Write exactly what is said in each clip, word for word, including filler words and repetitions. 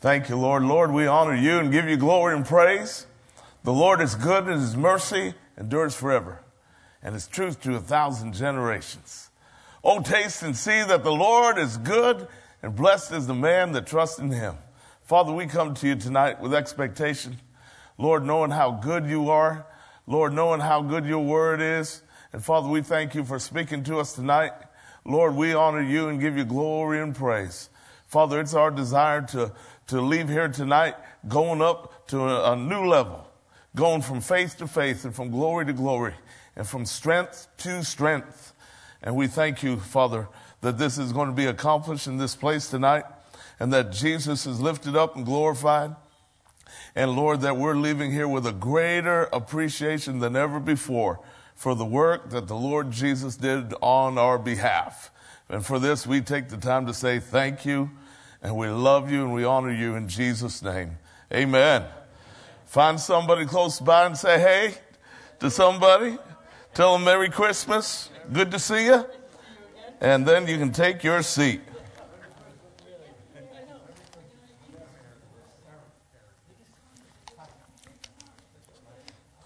Thank you, Lord. Lord, we honor you and give you glory and praise. The Lord is good and his mercy endures forever, and his truth to a thousand generations. Oh, taste and see that the Lord is good, and blessed is the man that trusts in him. Father, we come to you tonight with expectation. Lord, knowing how good you are. Lord, knowing how good your word is. And Father, we thank you for speaking to us tonight. Lord, we honor you and give you glory and praise. Father, it's our desire to, to leave here tonight going up to a, a new level, going from faith to faith and from glory to glory and from strength to strength. And we thank you, Father, that this is going to be accomplished in this place tonight, and that Jesus is lifted up and glorified. And Lord, that we're leaving here with a greater appreciation than ever before for the work that the Lord Jesus did on our behalf. And for this, we take the time to say thank you, and we love you, and we honor you in Jesus' name. Amen. Find somebody close by and say hey to somebody. Tell them Merry Christmas. Good to see you. And then you can take your seat.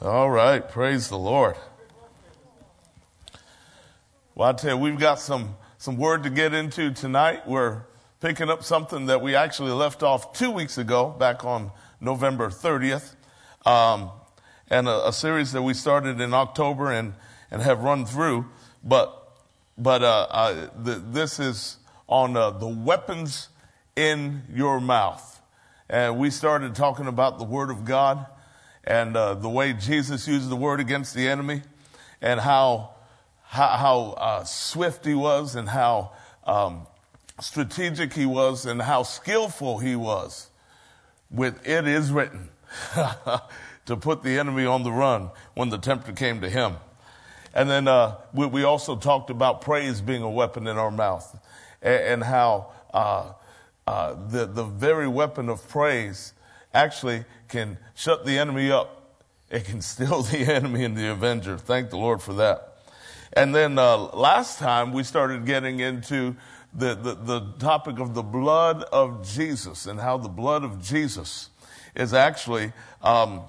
All right. Praise the Lord. Well, I tell you, we've got some, some word to get into tonight. We're picking up something that we actually left off two weeks ago, back on November thirtieth, um, and a, a series that we started in October and, and have run through. But, but uh, uh, the, this is on uh, the weapons in your mouth. And we started talking about the Word of God and uh, the way Jesus used the Word against the enemy, and how how, how uh, swift he was, and how um, strategic he was, and how skillful he was with "it is written" to put the enemy on the run when the tempter came to him. And then uh, we, we also talked about praise being a weapon in our mouth, and, and how uh, uh, the, the very weapon of praise actually can shut the enemy up. It can still the enemy and the avenger. Thank the Lord for that. And then uh, last time we started getting into the, the, the topic of the blood of Jesus, and how the blood of Jesus is actually um,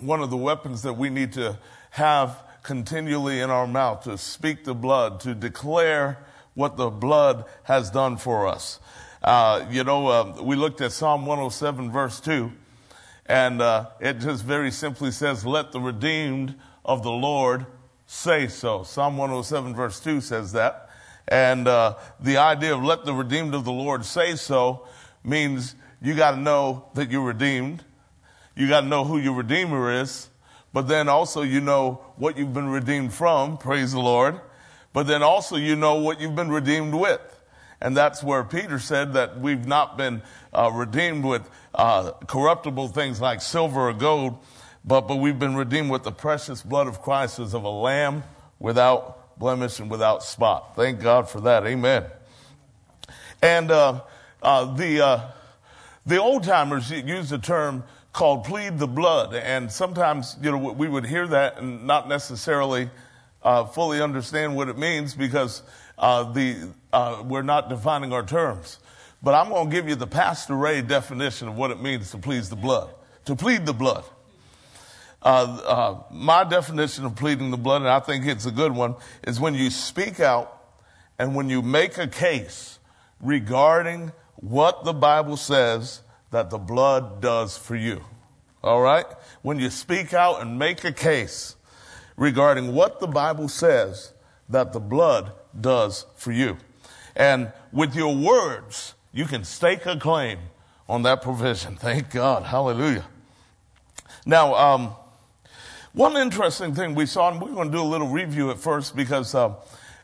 one of the weapons that we need to have continually in our mouth, to speak the blood, to declare what the blood has done for us. Uh, you know, uh, we looked at Psalm one oh seven, verse two, and uh, it just very simply says, "Let the redeemed of the Lord say so." Psalm one oh seven verse two says that. And uh, the idea of "let the redeemed of the Lord say so" means you got to know that you're redeemed. You got to know who your Redeemer is. But then also you know what you've been redeemed from. Praise the Lord. But then also you know what you've been redeemed with. And that's where Peter said that we've not been uh, redeemed with uh, corruptible things like silver or gold, But but we've been redeemed with the precious blood of Christ, as of a lamb without blemish and without spot. Thank God for that. Amen. And uh, uh, the uh, the old timers used a term called "plead the blood," and sometimes, you know, we would hear that and not necessarily uh, fully understand what it means, because uh, the uh, we're not defining our terms. But I'm going to give you the Pastor Ray definition of what it means to please the blood, to plead the blood. Uh, uh, my definition of pleading the blood, and I think it's a good one, is when you speak out and when you make a case regarding what the Bible says that the blood does for you. All right? When you speak out and make a case regarding what the Bible says that the blood does for you. And with your words, you can stake a claim on that provision. Thank God. Hallelujah. Now, um, one interesting thing we saw, and we're going to do a little review at first, because uh,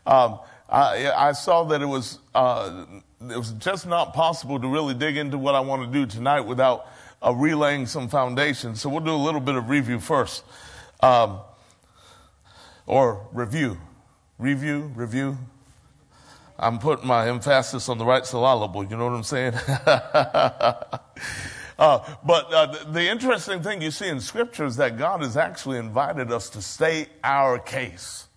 uh, I, I saw that it was uh, it was just not possible to really dig into what I want to do tonight without uh, relaying some foundation. So we'll do a little bit of review first, um, or review, review, review. I'm putting my emphasis on the right syllable. You know what I'm saying? Uh, but uh, the, the interesting thing you see in Scripture is that God has actually invited us to state our case.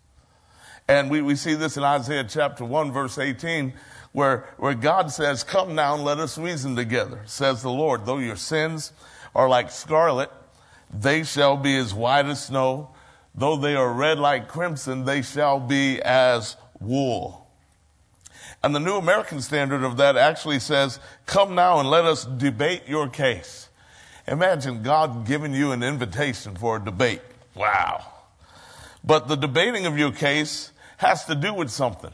And we, we see this in Isaiah chapter one, verse eighteen, where, where God says, come now and let us reason together, says the Lord. Though your sins are like scarlet, they shall be as white as snow. Though they are red like crimson, they shall be as wool. And the New American Standard of that actually says, come now and let us debate your case. Imagine God giving you an invitation for a debate. Wow. But the debating of your case has to do with something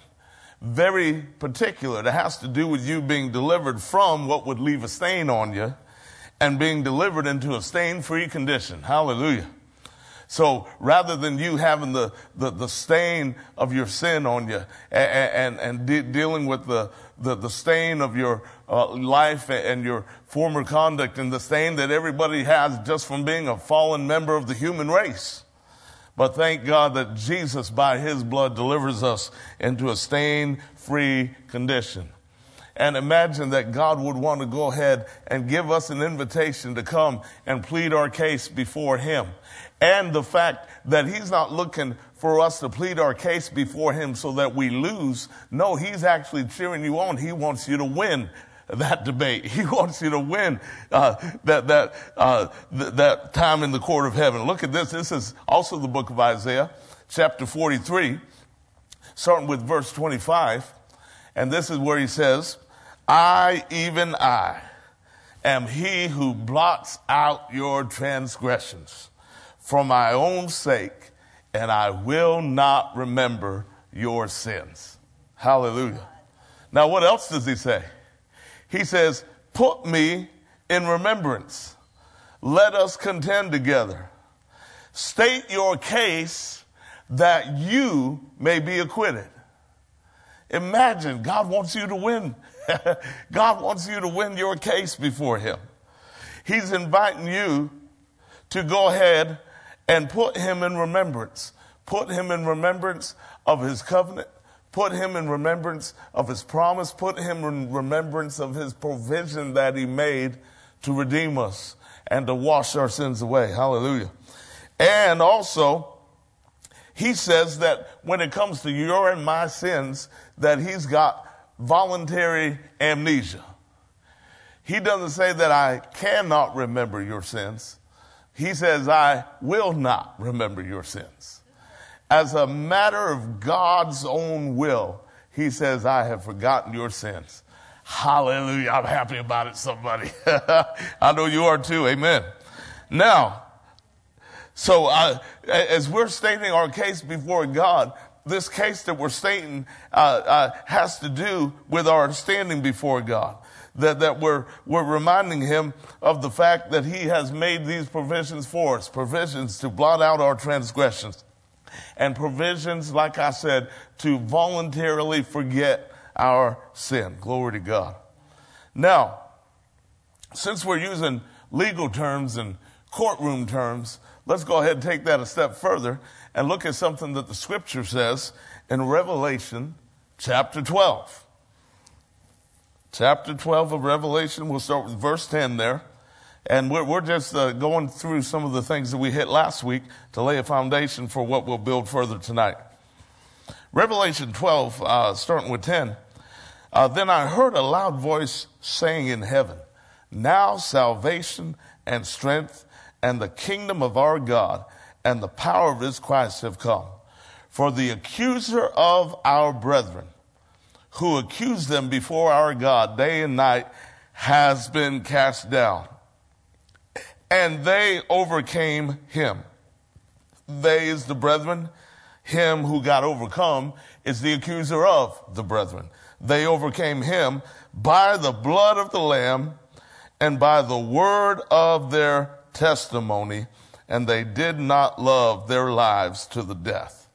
very particular. It has to do with you being delivered from what would leave a stain on you and being delivered into a stain-free condition. Hallelujah. So rather than you having the, the, the stain of your sin on you and, and, and de- dealing with the, the, the stain of your uh, life and your former conduct and the stain that everybody has just from being a fallen member of the human race. But thank God that Jesus by his blood delivers us into a stain-free condition. And imagine that God would want to go ahead and give us an invitation to come and plead our case before him. And the fact that he's not looking for us to plead our case before him so that we lose. No, he's actually cheering you on. He wants you to win that debate. He wants you to win uh, that that uh, th- that time in the court of heaven. Look at this. This is also the book of Isaiah, chapter forty-three, starting with verse twenty-five. And this is where he says, I, even I, am he who blots out your transgressions for my own sake, and I will not remember your sins. Hallelujah. Now, what else does he say? He says, put me in remembrance. Let us contend together. State your case that you may be acquitted. Imagine, God wants you to win. God wants you to win your case before him. He's inviting you to go ahead and put him in remembrance. Put him in remembrance of his covenant. Put him in remembrance of his promise. Put him in remembrance of his provision that he made to redeem us and to wash our sins away. Hallelujah. And also, he says that when it comes to your and my sins, that he's got voluntary amnesia. He doesn't say that I cannot remember your sins. He says, I will not remember your sins. As a matter of God's own will, he says, I have forgotten your sins. Hallelujah. I'm happy about it, somebody. I know you are too. Amen. Now, So uh, as we're stating our case before God, this case that we're stating uh, uh, has to do with our standing before God. That that we're we're reminding him of the fact that he has made these provisions for us, provisions to blot out our transgressions, and provisions, like I said, to voluntarily forget our sin. Glory to God. Now, since we're using legal terms and courtroom terms, let's go ahead and take that a step further and look at something that the scripture says in Revelation chapter twelve. Chapter twelve of Revelation, we'll start with verse ten there. And we're, we're just uh, going through some of the things that we hit last week to lay a foundation for what we'll build further tonight. Revelation twelve, uh, starting with ten. Uh, then I heard a loud voice saying in heaven, now salvation and strength and the kingdom of our God and the power of his Christ have come. For the accuser of our brethren, who accused them before our God day and night, has been cast down. And they overcame him. They is the brethren. Him who got overcome is the accuser of the brethren. They overcame him by the blood of the Lamb and by the word of their testimony, and they did not love their lives to the death.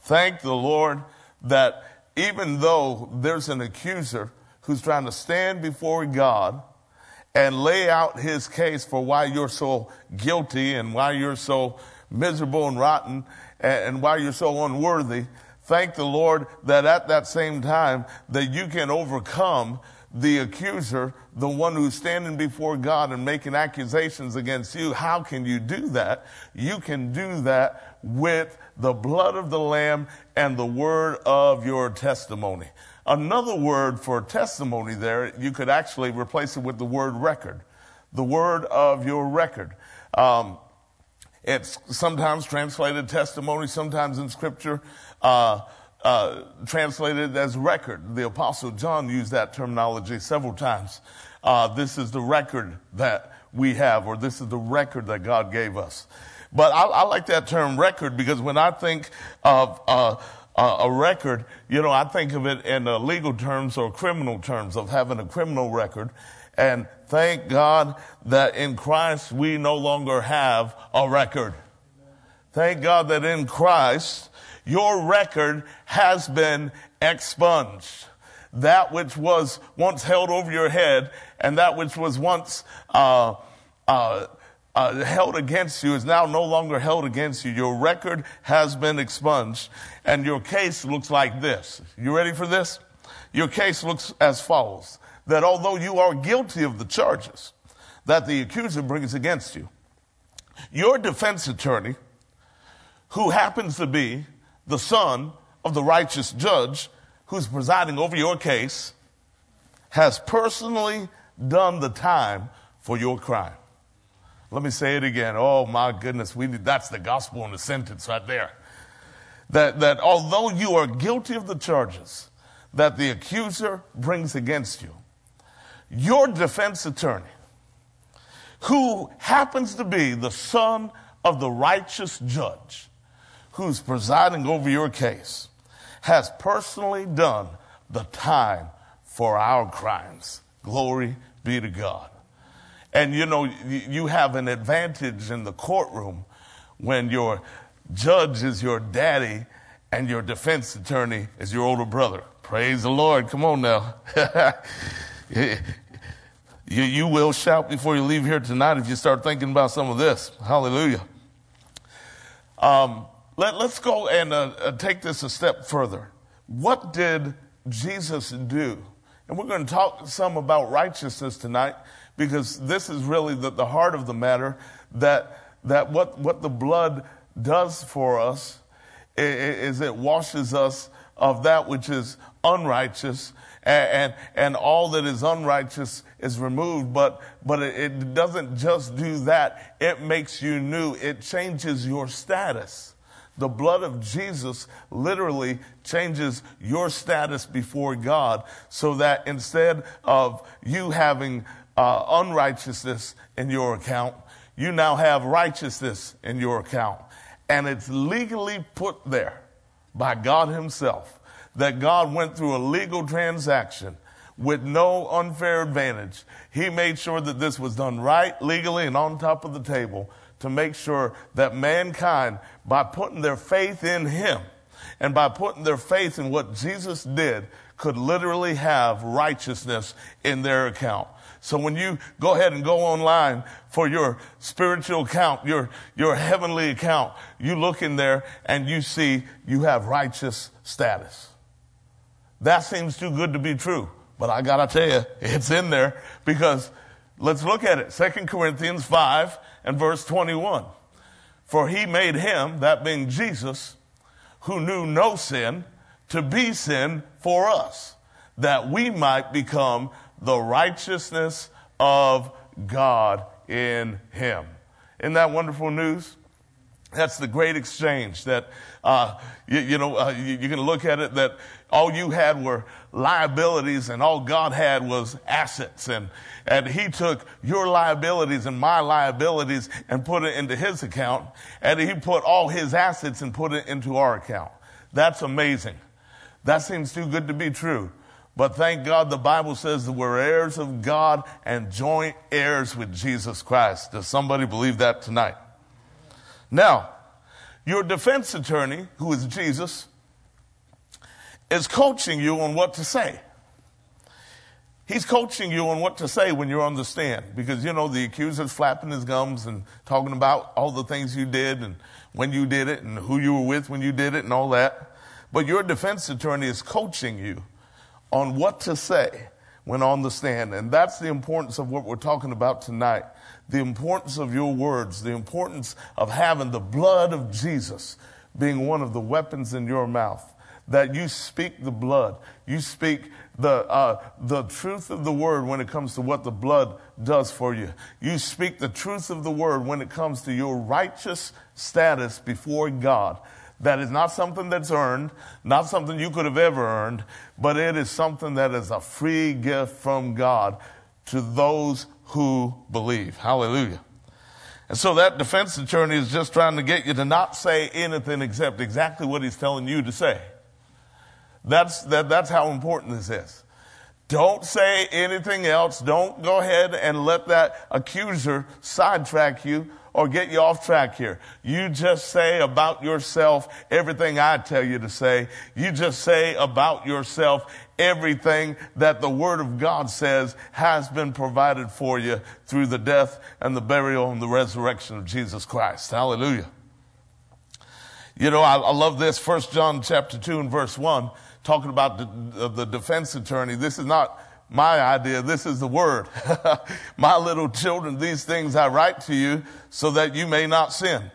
Thank the Lord that even though there's an accuser who's trying to stand before God and lay out his case for why you're so guilty and why you're so miserable and rotten and why you're so unworthy, thank the Lord that at that same time that you can overcome the accuser, the one who's standing before God and making accusations against you. How can you do that? You can do that with the blood of the Lamb and the word of your testimony. Another word for testimony there, you could actually replace it with the word record, the word of your record. Um, it's sometimes translated testimony, sometimes in Scripture uh, uh, translated as record. The Apostle John used that terminology several times. Uh, this is the record that we have, or this is the record that God gave us. But I, I like that term record, because when I think of uh, uh, a record, you know, I think of it in uh, legal terms or criminal terms of having a criminal record. And thank God that in Christ we no longer have a record. Thank God that in Christ your record has been expunged. That which was once held over your head and that which was once uh, uh, uh, held against you is now no longer held against you. Your record has been expunged, and your case looks like this. You ready for this? Your case looks as follows: that although you are guilty of the charges that the accuser brings against you, your defense attorney, who happens to be the son of the righteous judge who's presiding over your case, has personally done the time for your crime. Let me say it again. Oh, my goodness. We need, that's the gospel in a sentence right there. That, that although you are guilty of the charges that the accuser brings against you, your defense attorney, who happens to be the son of the righteous judge who's presiding over your case, has personally done the time for our crimes. Glory be to God. And you know, you have an advantage in the courtroom when your judge is your daddy and your defense attorney is your older brother. Praise the Lord. Come on now. you, you will shout before you leave here tonight if you start thinking about some of this. Hallelujah. Um, Let, let's go and uh, uh, take this a step further. What did Jesus do? And we're going to talk some about righteousness tonight, because this is really the, the heart of the matter, that that what, what the blood does for us is, is it washes us of that which is unrighteous, and, and, and all that is unrighteous is removed. But, but it, it doesn't just do that. It makes you new. It changes your status. The blood of Jesus literally changes your status before God, so that instead of you having uh, unrighteousness in your account, you now have righteousness in your account. And it's legally put there by God himself, that God went through a legal transaction with no unfair advantage. He made sure that this was done right, legally, and on top of the table, to make sure that mankind, by putting their faith in him and by putting their faith in what Jesus did, could literally have righteousness in their account. So when you go ahead and go online for your spiritual account, your, your heavenly account, you look in there and you see you have righteous status. That seems too good to be true, but I gotta tell you, it's in there, because let's look at it. Second Corinthians five and verse twenty-one, for he made him, that being Jesus, who knew no sin, to be sin for us, that we might become the righteousness of God in him. Isn't that wonderful news? That's the great exchange that, uh, you, you know, uh, you, you can look at it that all you had were liabilities and all God had was assets. And, and he took your liabilities and my liabilities and put it into his account. And he put all his assets and put it into our account. That's amazing. That seems too good to be true. But thank God the Bible says that we're heirs of God and joint heirs with Jesus Christ. Does somebody believe that tonight? Now, your defense attorney, who is Jesus, is coaching you on what to say. He's coaching you on what to say when you're on the stand, because, you know, the accuser's flapping his gums and talking about all the things you did and when you did it and who you were with when you did it and all that. But your defense attorney is coaching you on what to say when on the stand. And that's the importance of what we're talking about tonight. The importance of your words, the importance of having the blood of Jesus being one of the weapons in your mouth, that you speak the blood. You speak the uh, the truth of the word when it comes to what the blood does for you. You speak the truth of the word when it comes to your righteous status before God. That is not something that's earned, not something you could have ever earned, but it is something that is a free gift from God to those who believe. Hallelujah. And so that defense attorney is just trying to get you to not say anything except exactly what he's telling you to say. That's, that, that's how important this is. Don't say anything else. Don't go ahead and let that accuser sidetrack you or get you off track here. You just say about yourself everything I tell you to say. You just say about yourself everything that the Word of God says has been provided for you through the death and the burial and the resurrection of Jesus Christ. Hallelujah. You know, I, I love this. First John chapter two and verse one, talking about the, the defense attorney. This is not my idea. This is the word. My little children, these things I write to you so that you may not sin.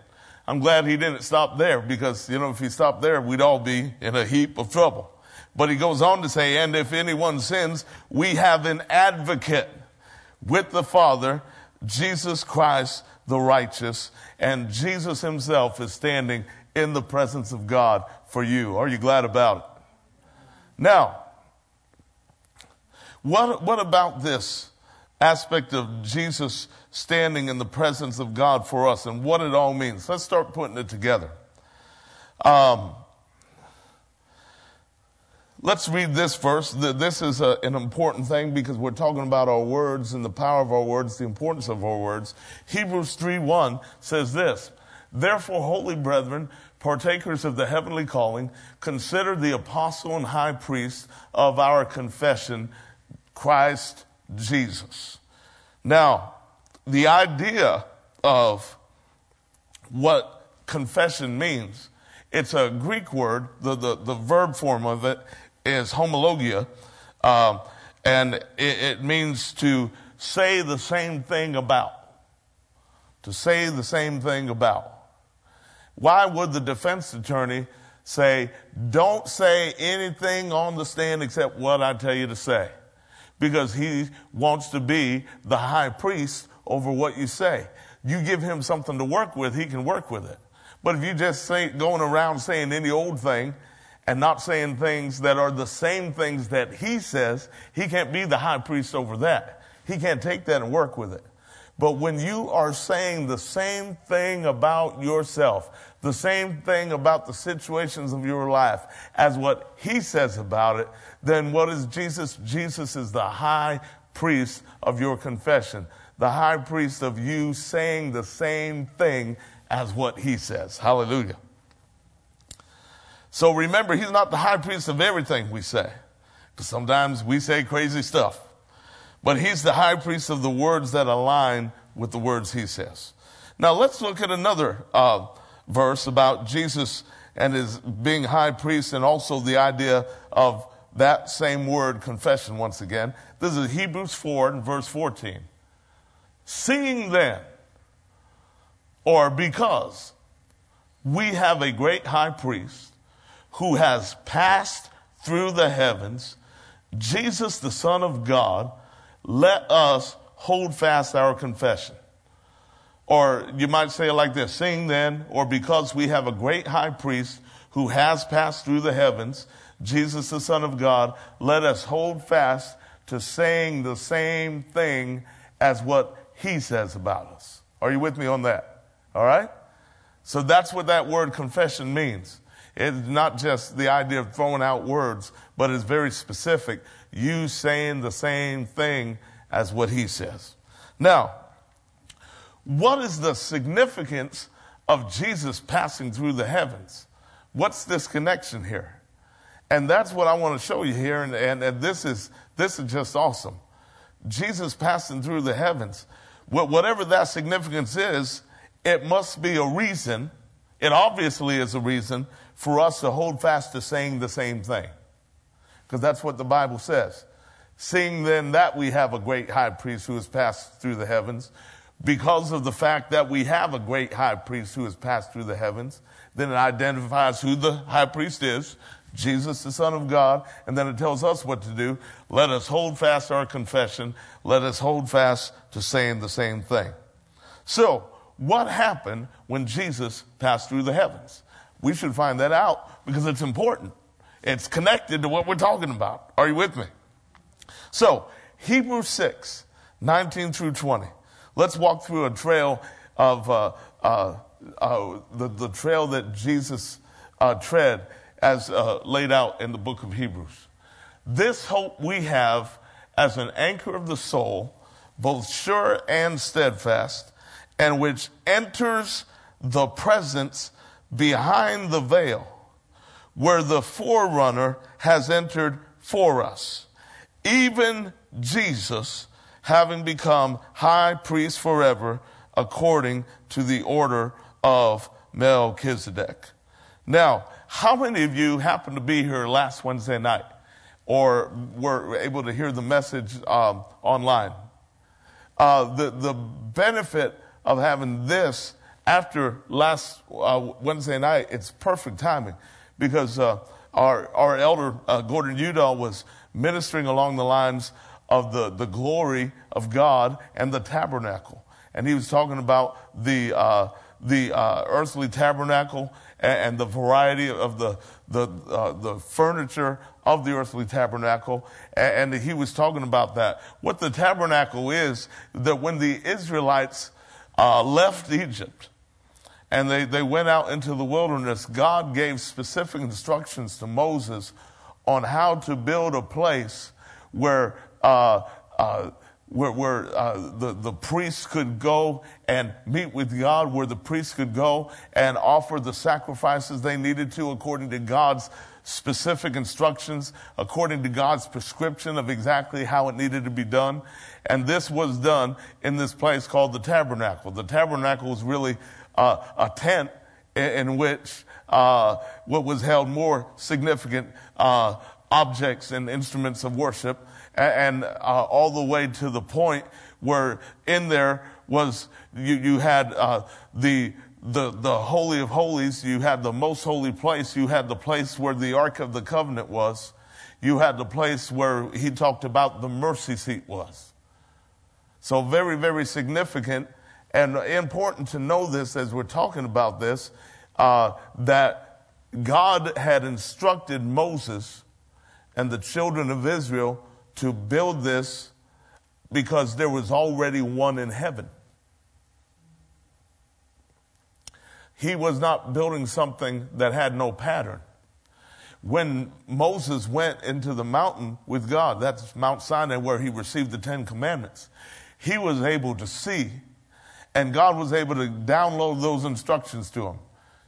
I'm glad he didn't stop there, because, you know, if he stopped there, we'd all be in a heap of trouble. But he goes on to say, and if anyone sins, we have an advocate with the Father, Jesus Christ, the righteous. And Jesus himself is standing in the presence of God for you. Are you glad about it? Now, what, what about this aspect of Jesus standing in the presence of God for us and what it all means? Let's start putting it together. Um, let's read this verse. This is a, an important thing, because we're talking about our words and the power of our words, the importance of our words. Hebrews three one says this: therefore, holy brethren, partakers of the heavenly calling, consider the apostle and high priest of our confession, Christ Jesus. Now, the idea of what confession means, it's a Greek word. The, the, the verb form of it is homologia, um, and it, it means to say the same thing about. To say the same thing about. Why would the defense attorney say, don't say anything on the stand except what I tell you to say? Because he wants to be the high priest over what you say. You give him something to work with, he can work with it. But if you just say, going around saying any old thing and not saying things that are the same things that he says, he can't be the high priest over that. He can't take that and work with it. But when you are saying the same thing about yourself, the same thing about the situations of your life as what he says about it, then what is Jesus? Jesus is the high priest of your confession, the high priest of you saying the same thing as what he says. Hallelujah. So remember, he's not the high priest of everything we say, because sometimes we say crazy stuff. But he's the high priest of the words that align with the words he says. Now let's look at another uh, verse about Jesus and his being high priest, and also the idea of that same word, confession, once again. This is Hebrews four and verse fourteen. Seeing then, or because we have a great high priest who has passed through the heavens, Jesus the Son of God, let us hold fast our confession. Or you might say it like this: seeing then, or because we have a great high priest who has passed through the heavens, Jesus the Son of God, let us hold fast to saying the same thing as what he says about us. Are you with me on that? All right? So that's what that word confession means. It's not just the idea of throwing out words, but it's very specific. You saying the same thing as what he says. Now, what is the significance of Jesus passing through the heavens? What's this connection here? And that's what I want to show you here. And, and, and this is this is just awesome. Jesus passing through the heavens. Whatever that significance is, it must be a reason. It obviously is a reason for us to hold fast to saying the same thing, because that's what the Bible says. Seeing then that we have a great high priest who has passed through the heavens, because of the fact that we have a great high priest who has passed through the heavens. Then it identifies who the high priest is, Jesus, the Son of God. And then it tells us what to do. Let us hold fast our confession. Let us hold fast to saying the same thing. So what happened when Jesus passed through the heavens? We should find that out because it's important. It's connected to what we're talking about. Are you with me? So Hebrews six, nineteen through twenty. Let's walk through a trail of uh, uh, uh, the, the trail that Jesus uh, tread as uh, laid out in the book of Hebrews. This hope we have as an anchor of the soul, both sure and steadfast, and which enters the presence behind the veil, where the forerunner has entered for us, even Jesus, having become high priest forever, according to the order of Melchizedek. Now, how many of you happened to be here last Wednesday night or were able to hear the message um, online? Uh, the, the benefit of having this after last uh, Wednesday night, it's perfect timing because uh, our, our elder, uh, Gordon Udall, was ministering along the lines of the, the glory of God and the tabernacle. And he was talking about the uh, the uh, earthly tabernacle and, and the variety of the the uh, the furniture of the earthly tabernacle. And, and he was talking about that. What the tabernacle is, that when the Israelites uh, left Egypt and they, they went out into the wilderness, God gave specific instructions to Moses on how to build a place where Uh, uh, where, where uh, the, the priests could go and meet with God, where the priests could go and offer the sacrifices they needed to according to God's specific instructions, according to God's prescription of exactly how it needed to be done. And this was done in this place called the tabernacle. The tabernacle was really uh, a tent in, in which uh, what was held more significant uh, objects and instruments of worship. And uh, all the way to the point where in there was you, you had uh, the the the Holy of Holies, you had the most holy place, you had the place where the Ark of the Covenant was, you had the place where he talked about the mercy seat was. So very, very significant and important to know this as we're talking about this, uh, that God had instructed Moses and the children of Israel to build this because there was already one in heaven. He was not building something that had no pattern. When Moses went into the mountain with God, that's Mount Sinai where he received the Ten Commandments, he was able to see, and God was able to download those instructions to him.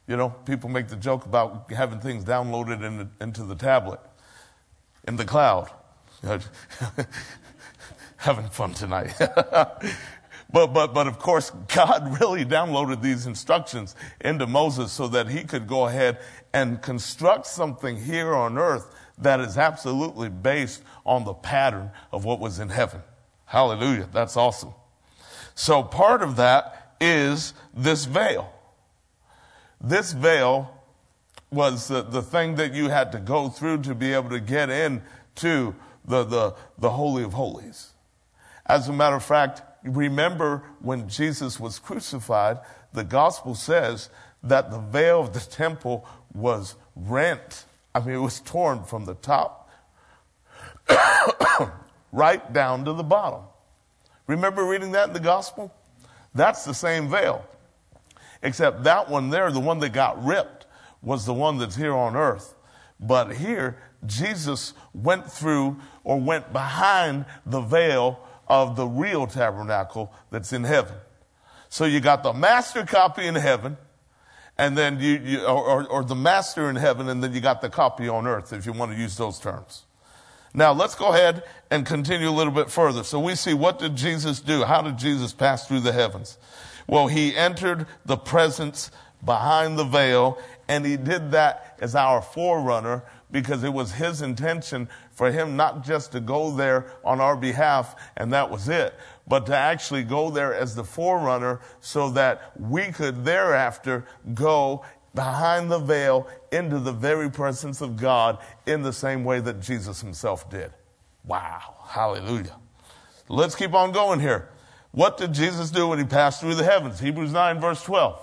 You know, people make the joke about having things downloaded in the, into the tablet, in the cloud. Having fun tonight. but but but of course God really downloaded these instructions into Moses so that he could go ahead and construct something here on earth that is absolutely based on the pattern of what was in heaven. Hallelujah. That's awesome. So part of that is this veil. This veil was the, the thing that you had to go through to be able to get in to The, the the Holy of Holies. As a matter of fact, remember when Jesus was crucified, the gospel says that the veil of the temple was rent. I mean, it was torn from the top right down to the bottom. Remember reading that in the gospel? That's the same veil, except that one there, the one that got ripped, was the one that's here on earth. But here, Jesus went through or went behind the veil of the real tabernacle that's in heaven. So you got the master copy in heaven, and then you, you or, or the master in heaven, and then you got the copy on earth, if you want to use those terms. Now let's go ahead and continue a little bit further. So we see, what did Jesus do? How did Jesus pass through the heavens? Well, he entered the presence behind the veil, and he did that as our forerunner because it was his intention for him not just to go there on our behalf and that was it, but to actually go there as the forerunner so that we could thereafter go behind the veil into the very presence of God in the same way that Jesus himself did. Wow. Hallelujah. Let's keep on going here. What did Jesus do when he passed through the heavens? Hebrews nine, verse twelve.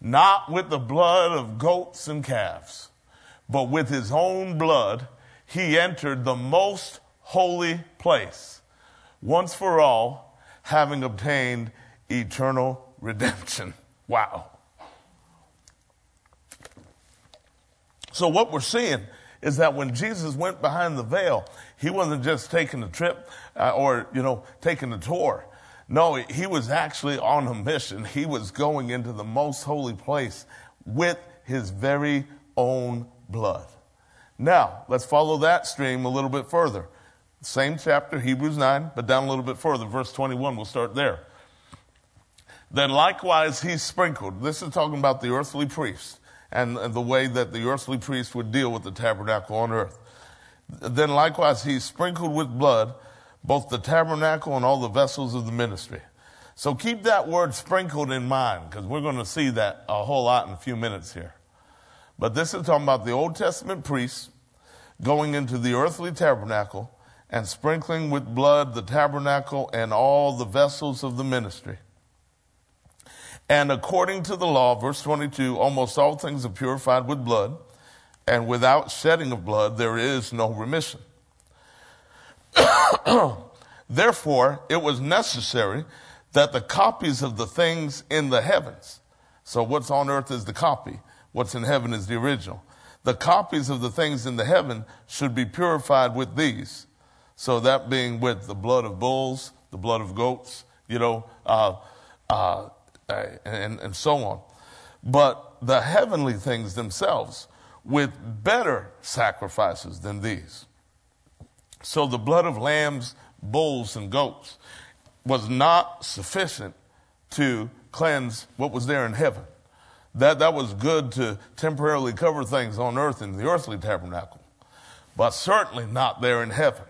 Not with the blood of goats and calves, but with his own blood, he entered the most holy place, once for all, having obtained eternal redemption. Wow. So what we're seeing is that when Jesus went behind the veil, he wasn't just taking a trip uh, or, you know, taking a tour. No, he was actually on a mission. He was going into the most holy place with his very own blood. Now, let's follow that stream a little bit further. Same chapter, Hebrews nine, but down a little bit further. Verse twenty-one, we'll start there. Then likewise he sprinkled. This is talking about the earthly priest and the way that the earthly priest would deal with the tabernacle on earth. Then likewise he sprinkled with blood both the tabernacle and all the vessels of the ministry. So keep that word sprinkled in mind, because we're going to see that a whole lot in a few minutes here. But this is talking about the Old Testament priests going into the earthly tabernacle and sprinkling with blood the tabernacle and all the vessels of the ministry. And according to the law, verse twenty-two, almost all things are purified with blood, and without shedding of blood there is no remission. Therefore, it was necessary that the copies of the things in the heavens. So what's on earth is the copy. What's in heaven is the original. The copies of the things in the heaven should be purified with these. So that being with the blood of bulls, the blood of goats, you know, uh, uh, and, and so on. But the heavenly things themselves with better sacrifices than these. So the blood of lambs, bulls, and goats was not sufficient to cleanse what was there in heaven. That, that was good to temporarily cover things on earth in the earthly tabernacle, but certainly not there in heaven.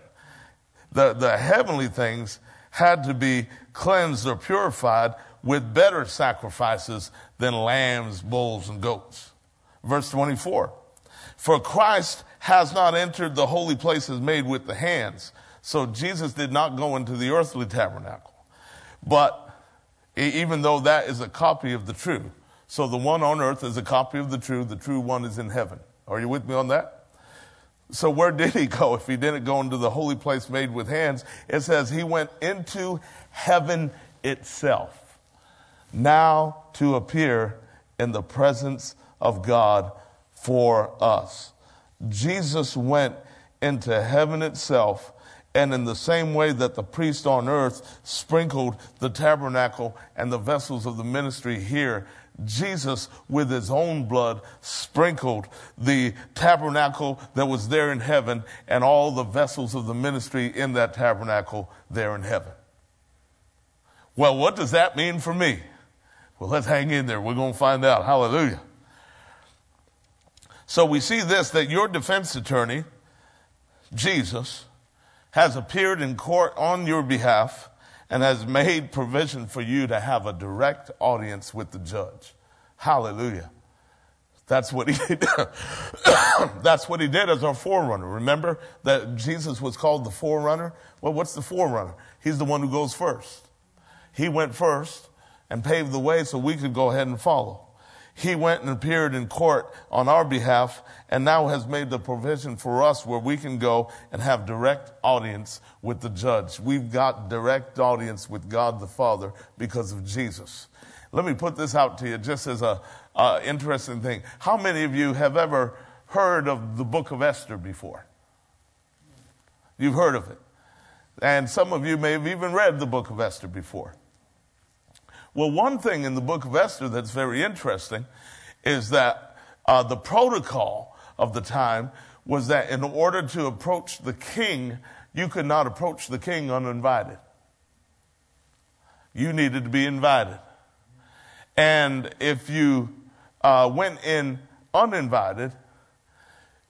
The, the heavenly things had to be cleansed or purified with better sacrifices than lambs, bulls, and goats. Verse twenty-four, for Christ has not entered the holy places made with the hands. So Jesus did not go into the earthly tabernacle. But even though that is a copy of the true. So the one on earth is a copy of the true. The true one is in heaven. Are you with me on that? So where did he go if he didn't go into the holy place made with hands? It says he went into heaven itself. Now to appear in the presence of God for us. Jesus went into heaven itself, and in the same way that the priest on earth sprinkled the tabernacle and the vessels of the ministry here, Jesus with his own blood sprinkled the tabernacle that was there in heaven and all the vessels of the ministry in that tabernacle there in heaven. Well, what does that mean for me? Well, let's hang in there. We're going to find out. Hallelujah. So we see this, that your defense attorney, Jesus, has appeared in court on your behalf and has made provision for you to have a direct audience with the judge. Hallelujah. That's what he did. That's what he did as our forerunner. Remember that Jesus was called the forerunner? Well, what's the forerunner? He's the one who goes first. He went first and paved the way so we could go ahead and follow. He went and appeared in court on our behalf and now has made the provision for us where we can go and have direct audience with the judge. We've got direct audience with God the Father because of Jesus. Let me put this out to you just as a uh, interesting thing. How many of you have ever heard of the book of Esther before? You've heard of it. And some of you may have even read the book of Esther before. Well, one thing in the book of Esther that's very interesting is that uh, the protocol of the time was that in order to approach the king, you could not approach the king uninvited. You needed to be invited. And if you uh, went in uninvited,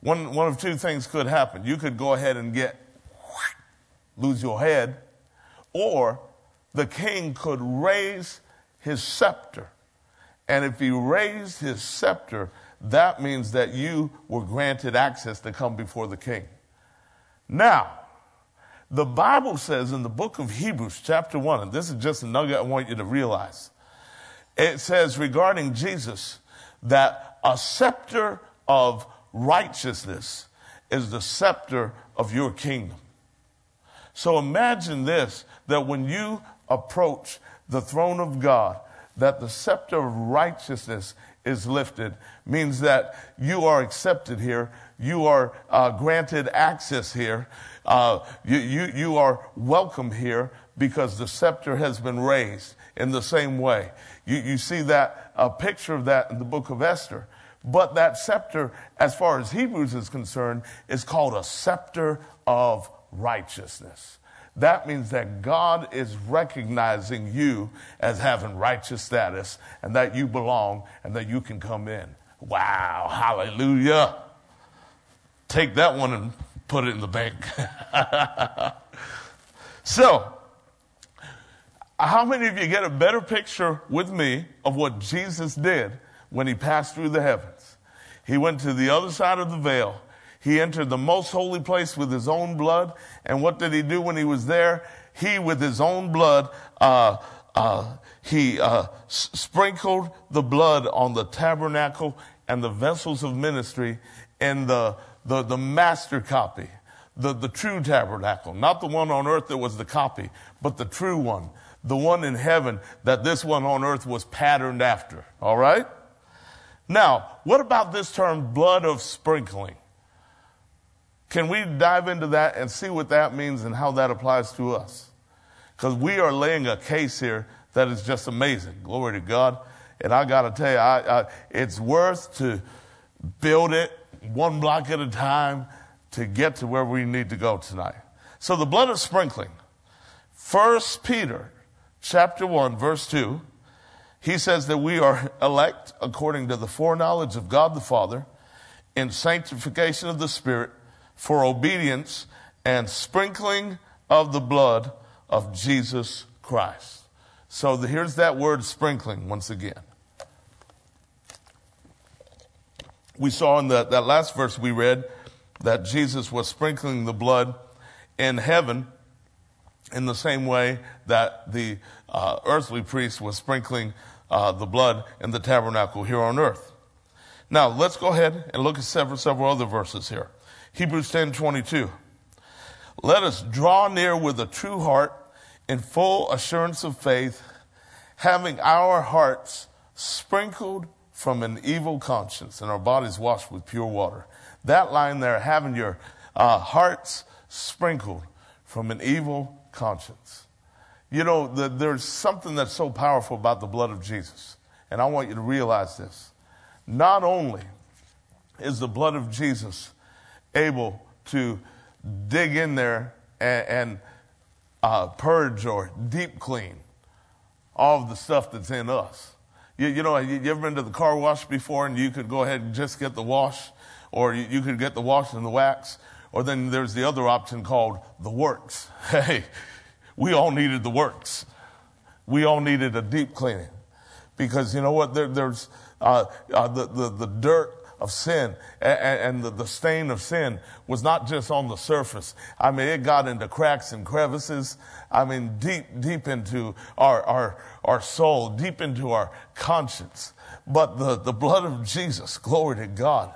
one, one of two things could happen. You could go ahead and get, lose your head, or the king could raise his scepter. And if he raised his scepter, that means that you were granted access to come before the king. Now, the Bible says in the book of Hebrews chapter one, and this is just a nugget I want you to realize. It says regarding Jesus that a scepter of righteousness is the scepter of your kingdom. So imagine this, that when you approach the throne of God, that the scepter of righteousness is lifted, means that you are accepted here. You are uh, granted access here. Uh, you, you, you are welcome here because the scepter has been raised in the same way. You, you see that a picture of that in the book of Esther. But that scepter, as far as Hebrews is concerned, is called a scepter of righteousness. That means that God is recognizing you as having righteous status and that you belong and that you can come in. Wow, hallelujah. Take that one and put it in the bank. So, how many of you get a better picture with me of what Jesus did when he passed through the heavens? He went to the other side of the veil. He entered the most holy place with his own blood. And what did he do when he was there? He, with his own blood, uh, uh, he uh, s- sprinkled the blood on the tabernacle and the vessels of ministry and the, the, the master copy, the, the true tabernacle, not the one on earth that was the copy, but the true one, the one in heaven that this one on earth was patterned after. All right? Now, what about this term, blood of sprinkling? Can we dive into that and see what that means and how that applies to us? Because we are laying a case here that is just amazing. Glory to God. And I got to tell you, I, I, it's worth to build it one block at a time to get to where we need to go tonight. So the blood of sprinkling. First Peter chapter one, verse two, he says that we are elect according to the foreknowledge of God the Father in sanctification of the Spirit, for obedience and sprinkling of the blood of Jesus Christ. So the, here's that word sprinkling once again. We saw in the, that last verse we read that Jesus was sprinkling the blood in heaven in the same way that the uh, earthly priest was sprinkling uh, the blood in the tabernacle here on earth. Now let's go ahead and look at several, several other verses here. Hebrews ten twenty-two. Let us draw near with a true heart in full assurance of faith, having our hearts sprinkled from an evil conscience and our bodies washed with pure water. That line there, having your uh, hearts sprinkled from an evil conscience. You know, the, there's something that's so powerful about the blood of Jesus. And I want you to realize this. Not only is the blood of Jesus able to dig in there and, and uh, purge or deep clean all of the stuff that's in us. You, you know, you, you ever been to the car wash before and you could go ahead and just get the wash, or you, you could get the wash and the wax, or then there's the other option called the works. Hey, we all needed the works. We all needed a deep cleaning because you know what? There, there's uh, uh, the, the, the dirt of sin and the stain of sin was not just on the surface. I mean, it got into cracks and crevices. I mean, deep, deep into our, our, our soul, deep into our conscience. But the, the blood of Jesus, glory to God.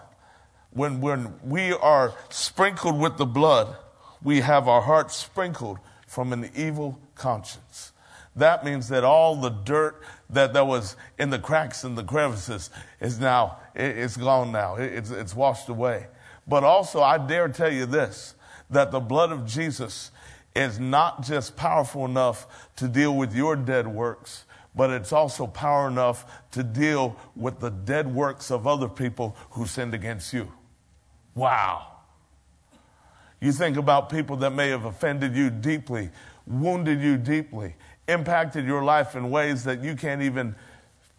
When, when we are sprinkled with the blood, we have our hearts sprinkled from an evil conscience. That means that all the dirt that, that was in the cracks and the crevices is now, it, it's gone now. It, it's, it's washed away. But also, I dare tell you this, that the blood of Jesus is not just powerful enough to deal with your dead works, but it's also power enough to deal with the dead works of other people who sinned against you. Wow. You think about people that may have offended you deeply, wounded you deeply, impacted your life in ways that you can't even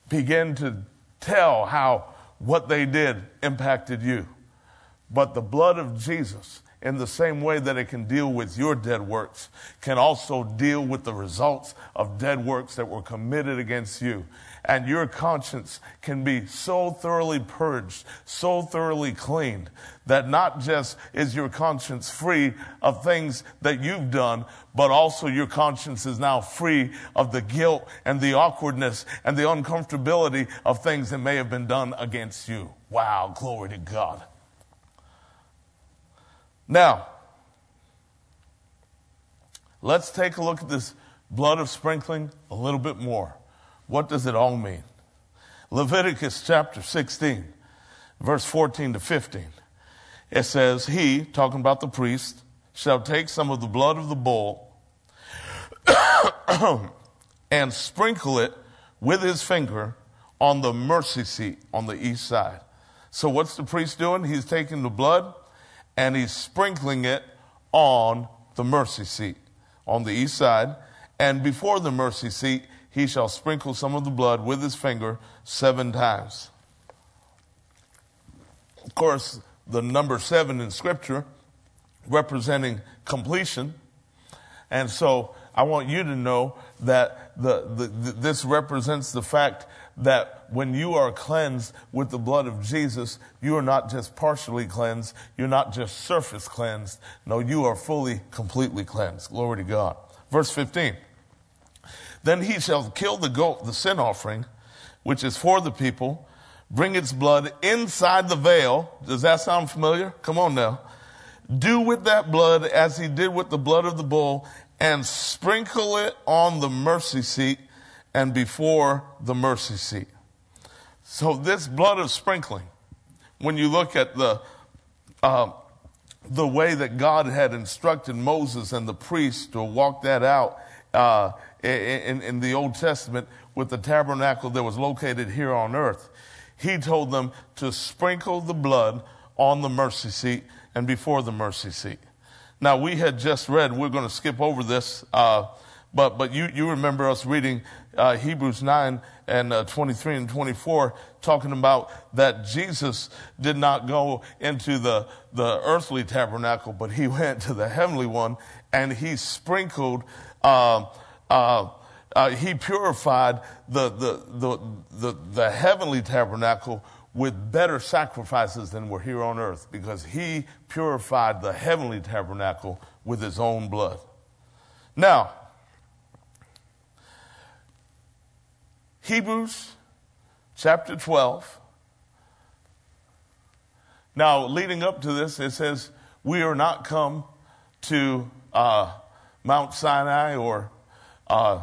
begin to tell how what they did impacted you. But the blood of Jesus, in the same way that it can deal with your dead works, can also deal with the results of dead works that were committed against you. And your conscience can be so thoroughly purged, so thoroughly cleaned, that not just is your conscience free of things that you've done, but also your conscience is now free of the guilt and the awkwardness and the uncomfortability of things that may have been done against you. Wow, glory to God. Now, let's take a look at this blood of sprinkling a little bit more. What does it all mean? Leviticus chapter sixteen, verse fourteen to fifteen. It says, he, talking about the priest, shall take some of the blood of the bull and sprinkle it with his finger on the mercy seat on the east side. So what's the priest doing? He's taking the blood and he's sprinkling it on the mercy seat on the east side. And before the mercy seat, he shall sprinkle some of the blood with his finger seven times. Of course, the number seven in Scripture representing completion. And so I want you to know that the, the, the this represents the fact that when you are cleansed with the blood of Jesus, you are not just partially cleansed. You're not just surface cleansed. No, you are fully, completely cleansed. Glory to God. Verse fifteen. Then he shall kill the goat, the sin offering, which is for the people, bring its blood inside the veil. Does that sound familiar? Come on now. Do with that blood as he did with the blood of the bull, and sprinkle it on the mercy seat and before the mercy seat. So this blood of sprinkling, when you look at the uh, the way that God had instructed Moses and the priests to walk that out uh, in, in the Old Testament with the tabernacle that was located here on earth, he told them to sprinkle the blood on the mercy seat and before the mercy seat. Now, we had just read, we're going to skip over this, uh, but but you, you remember us reading uh, Hebrews nine and uh, twenty-three and twenty-four, talking about that Jesus did not go into the, the earthly tabernacle, but he went to the heavenly one, and he sprinkled, uh, uh, uh, he purified the, the, the, the, the heavenly tabernacle with better sacrifices than were here on earth, because he purified the heavenly tabernacle with his own blood. Now, Hebrews chapter twelve. Now, leading up to this, it says, we are not come to uh, Mount Sinai or, uh,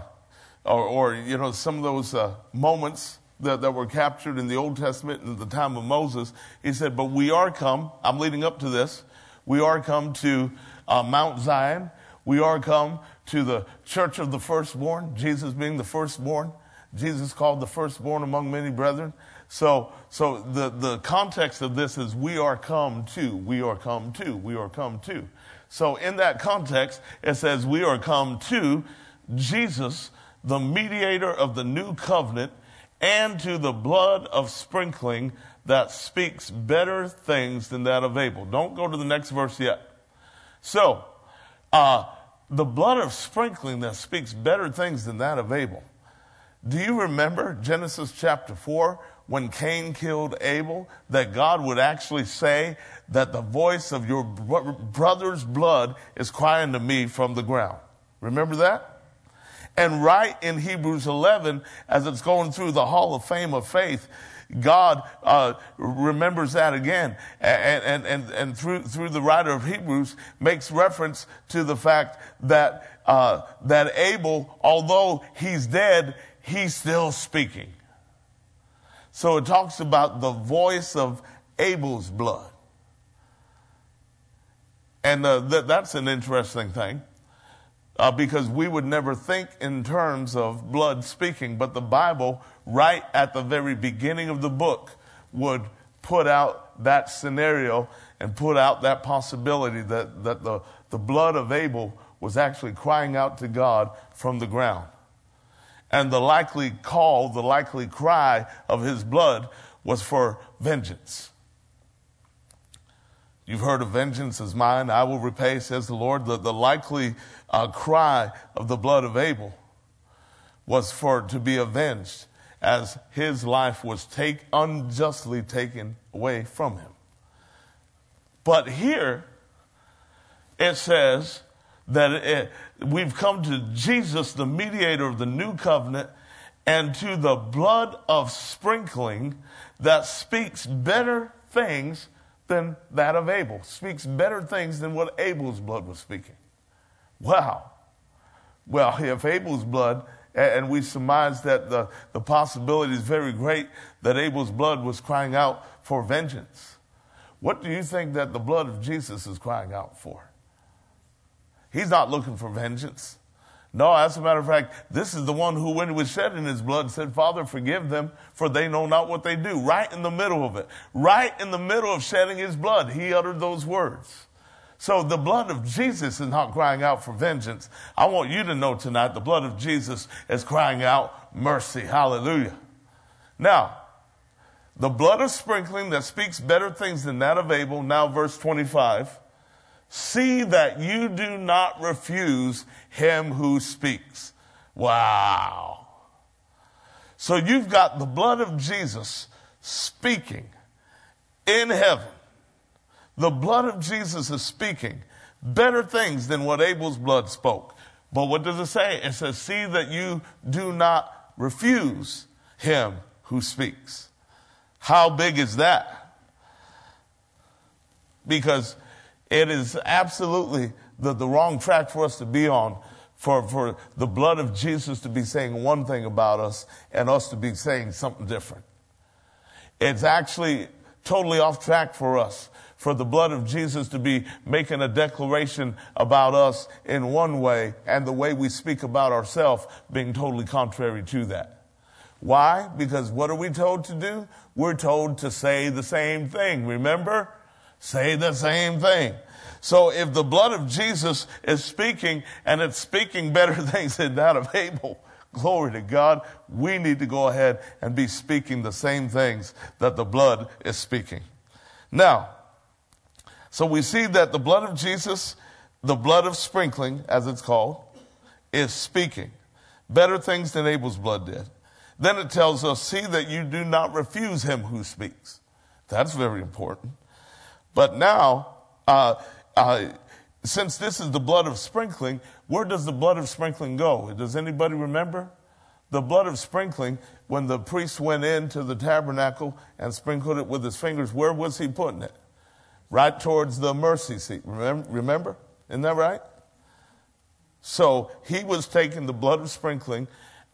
or, or, you know, some of those uh, moments That, that were captured in the Old Testament in the time of Moses. He said, but we are come, I'm leading up to this, we are come to uh, Mount Zion. We are come to the church of the firstborn, Jesus being the firstborn. Jesus called the firstborn among many brethren. So so the, the context of this is we are come to, we are come to, we are come to. So in that context, it says we are come to Jesus, the mediator of the new covenant, and to the blood of sprinkling that speaks better things than that of Abel. Don't go to the next verse yet. So, uh, the blood of sprinkling that speaks better things than that of Abel. Do you remember Genesis chapter four, when Cain killed Abel, that God would actually say that the voice of your bro- brother's blood is crying to me from the ground? Remember that? And right in Hebrews eleven, as it's going through the Hall of Fame of Faith, God uh, remembers that again, and, and and and through through the writer of Hebrews makes reference to the fact that uh, that Abel, although he's dead, he's still speaking. So it talks about the voice of Abel's blood, and uh, th- that's an interesting thing. Uh, because we would never think in terms of blood speaking, but the Bible, right at the very beginning of the book, would put out that scenario and put out that possibility that, that the, the blood of Abel was actually crying out to God from the ground. And the likely call, the likely cry of his blood was for vengeance. You've heard of vengeance is mine, I will repay, says the Lord. The, the likely uh, cry of the blood of Abel was for to be avenged, as his life was take, unjustly taken away from him. But here it says that it, we've come to Jesus, the mediator of the new covenant, and to the blood of sprinkling that speaks better things than that of Abel, speaks better things than what Abel's blood was speaking. Wow. Well, if Abel's blood, and we surmise that the, the possibility is very great that Abel's blood was crying out for vengeance, what do you think that the blood of Jesus is crying out for? He's not looking for vengeance. No, as a matter of fact, this is the one who, when it was shed in his blood, said, Father, forgive them, for they know not what they do. Right in the middle of it. Right in the middle of shedding his blood, he uttered those words. So the blood of Jesus is not crying out for vengeance. I want you to know tonight, the blood of Jesus is crying out mercy. Hallelujah. Now, the blood of sprinkling that speaks better things than that of Abel, now verse twenty-five, see that you do not refuse him who speaks. Wow. So you've got the blood of Jesus speaking in heaven. The blood of Jesus is speaking better things than what Abel's blood spoke. But what does it say? It says, see that you do not refuse him who speaks. How big is that? Because it is absolutely the, the wrong track for us to be on, for, for the blood of Jesus to be saying one thing about us and us to be saying something different. It's actually totally off track for us, for the blood of Jesus to be making a declaration about us in one way and the way we speak about ourselves being totally contrary to that. Why? Because what are we told to do? We're told to say the same thing, remember? Say the same thing. So if the blood of Jesus is speaking and it's speaking better things than that of Abel, glory to God, we need to go ahead and be speaking the same things that the blood is speaking. Now, so we see that the blood of Jesus, the blood of sprinkling, as it's called, is speaking better things than Abel's blood did. Then it tells us, see that you do not refuse him who speaks. That's very important. But now, uh, uh, since this is the blood of sprinkling, where does the blood of sprinkling go? Does anybody remember? The blood of sprinkling, when the priest went into the tabernacle and sprinkled it with his fingers, where was he putting it? Right towards the mercy seat. Remember? Remember? Isn't that right? So he was taking the blood of sprinkling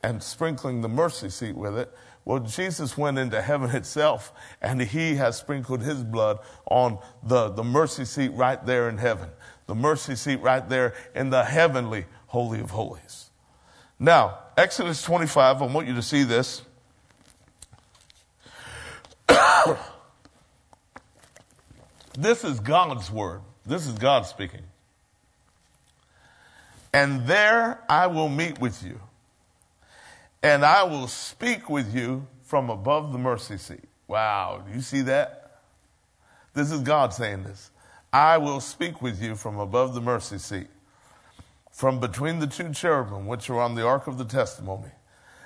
and sprinkling the mercy seat with it. Well, Jesus went into heaven itself, and he has sprinkled his blood on the, the mercy seat right there in heaven. The mercy seat right there in the heavenly Holy of Holies. Now, Exodus twenty-five, I want you to see this. This is God's word. This is God speaking. And there I will meet with you, and I will speak with you from above the mercy seat. Wow, do you see that? This is God saying this. I will speak with you from above the mercy seat, from between the two cherubim which are on the ark of the testimony,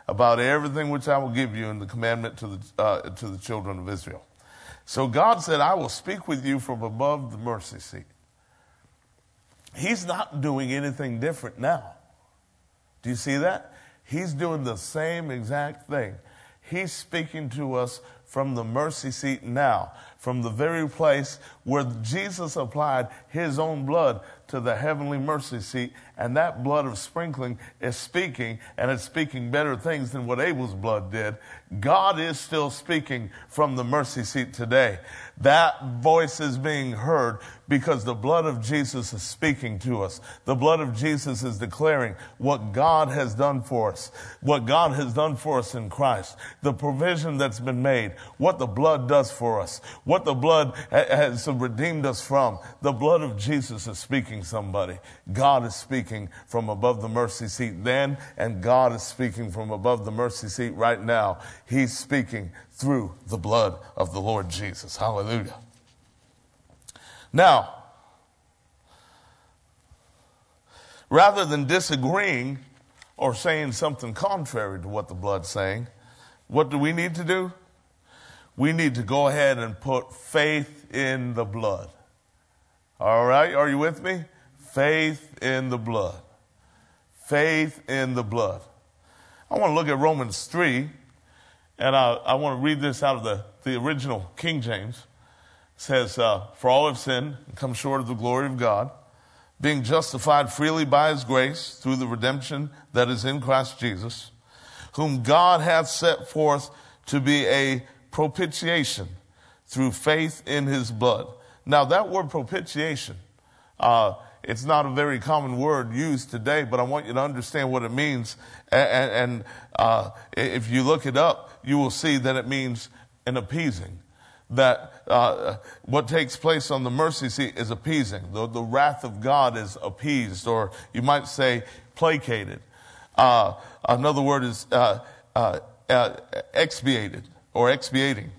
about everything which I will give you in the commandment to the, uh, to the children of Israel. So God said, I will speak with you from above the mercy seat. He's not doing anything different now. Do you see that? He's doing the same exact thing. He's speaking to us from the mercy seat now, from the very place where Jesus applied his own blood to the heavenly mercy seat, and that blood of sprinkling is speaking, and it's speaking better things than what Abel's blood did. God is still speaking from the mercy seat today. That voice is being heard because the blood of Jesus is speaking to us. The blood of Jesus is declaring what God has done for us, what God has done for us in Christ, the provision that's been made, what the blood does for us, what the blood has redeemed us from. The blood of Jesus is speaking, somebody. God is speaking from above the mercy seat then, and God is speaking from above the mercy seat right now. He's speaking through the blood of the Lord Jesus. Hallelujah. Now, rather than disagreeing or saying something contrary to what the blood's saying, what do we need to do? We need to go ahead and put faith in the blood. All right, are you with me? Faith in the blood. Faith in the blood. I want to look at Romans three, and I, I want to read this out of the, the original King James. It says, uh, for all have sinned and come short of the glory of God, being justified freely by his grace through the redemption that is in Christ Jesus, whom God hath set forth to be a propitiation through faith in his blood. Now that word propitiation, uh, it's not a very common word used today, but I want you to understand what it means. And, and uh, if you look it up, you will see that it means an appeasing. That uh, what takes place on the mercy seat is appeasing. The, the wrath of God is appeased, or you might say placated. Uh, another word is uh, uh, uh, expiated or expiating.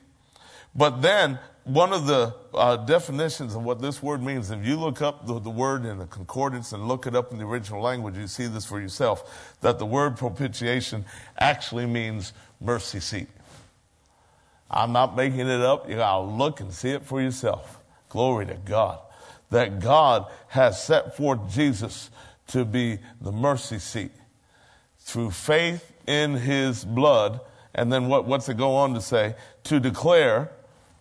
But then one of the uh, definitions of what this word means, if you look up the, the word in the concordance and look it up in the original language, you see this for yourself, that the word propitiation actually means mercy seat. I'm not making it up. You gotta look and see it for yourself. Glory to God. That God has set forth Jesus to be the mercy seat through faith in his blood. And then what, what's it go on to say? To declare,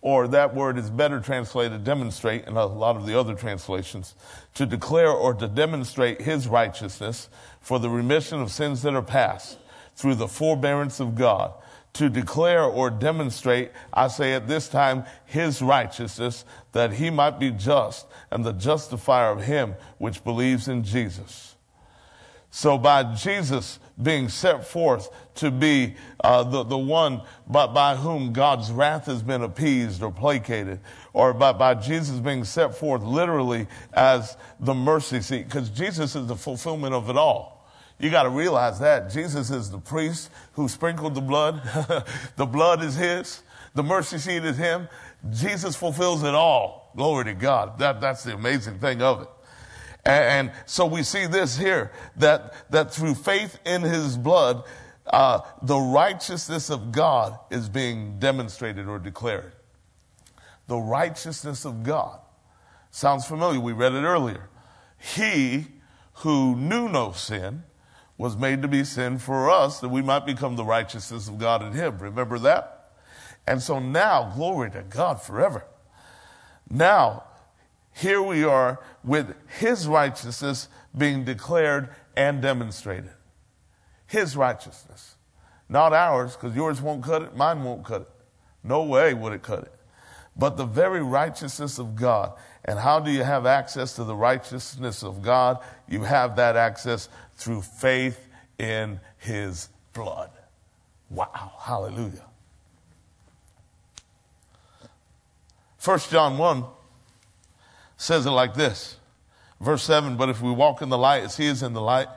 or that word is better translated demonstrate in a lot of the other translations, to declare or to demonstrate his righteousness for the remission of sins that are past through the forbearance of God. To declare or demonstrate, I say at this time, his righteousness, that he might be just and the justifier of him which believes in Jesus. So by Jesus being set forth to be uh, the, the one by, by whom God's wrath has been appeased or placated, or by, by Jesus being set forth literally as the mercy seat, because Jesus is the fulfillment of it all. You got to realize that Jesus is the priest who sprinkled the blood. The blood is his. The mercy seat is him. Jesus fulfills it all. Glory to God. That, that's the amazing thing of it. And, and so we see this here, that, that through faith in his blood, uh, the righteousness of God is being demonstrated or declared. The righteousness of God. Sounds familiar. We read it earlier. He who knew no sin was made to be sin for us, that we might become the righteousness of God in him. Remember that? And so now, glory to God forever. Now, here we are with his righteousness being declared and demonstrated. His righteousness. Not ours, because yours won't cut it, mine won't cut it. No way would it cut it. But the very righteousness of God. And how do you have access to the righteousness of God? You have that access through faith in his blood. Wow. Hallelujah. First John one says it like this. Verse seven, but if we walk in the light as he is in the light,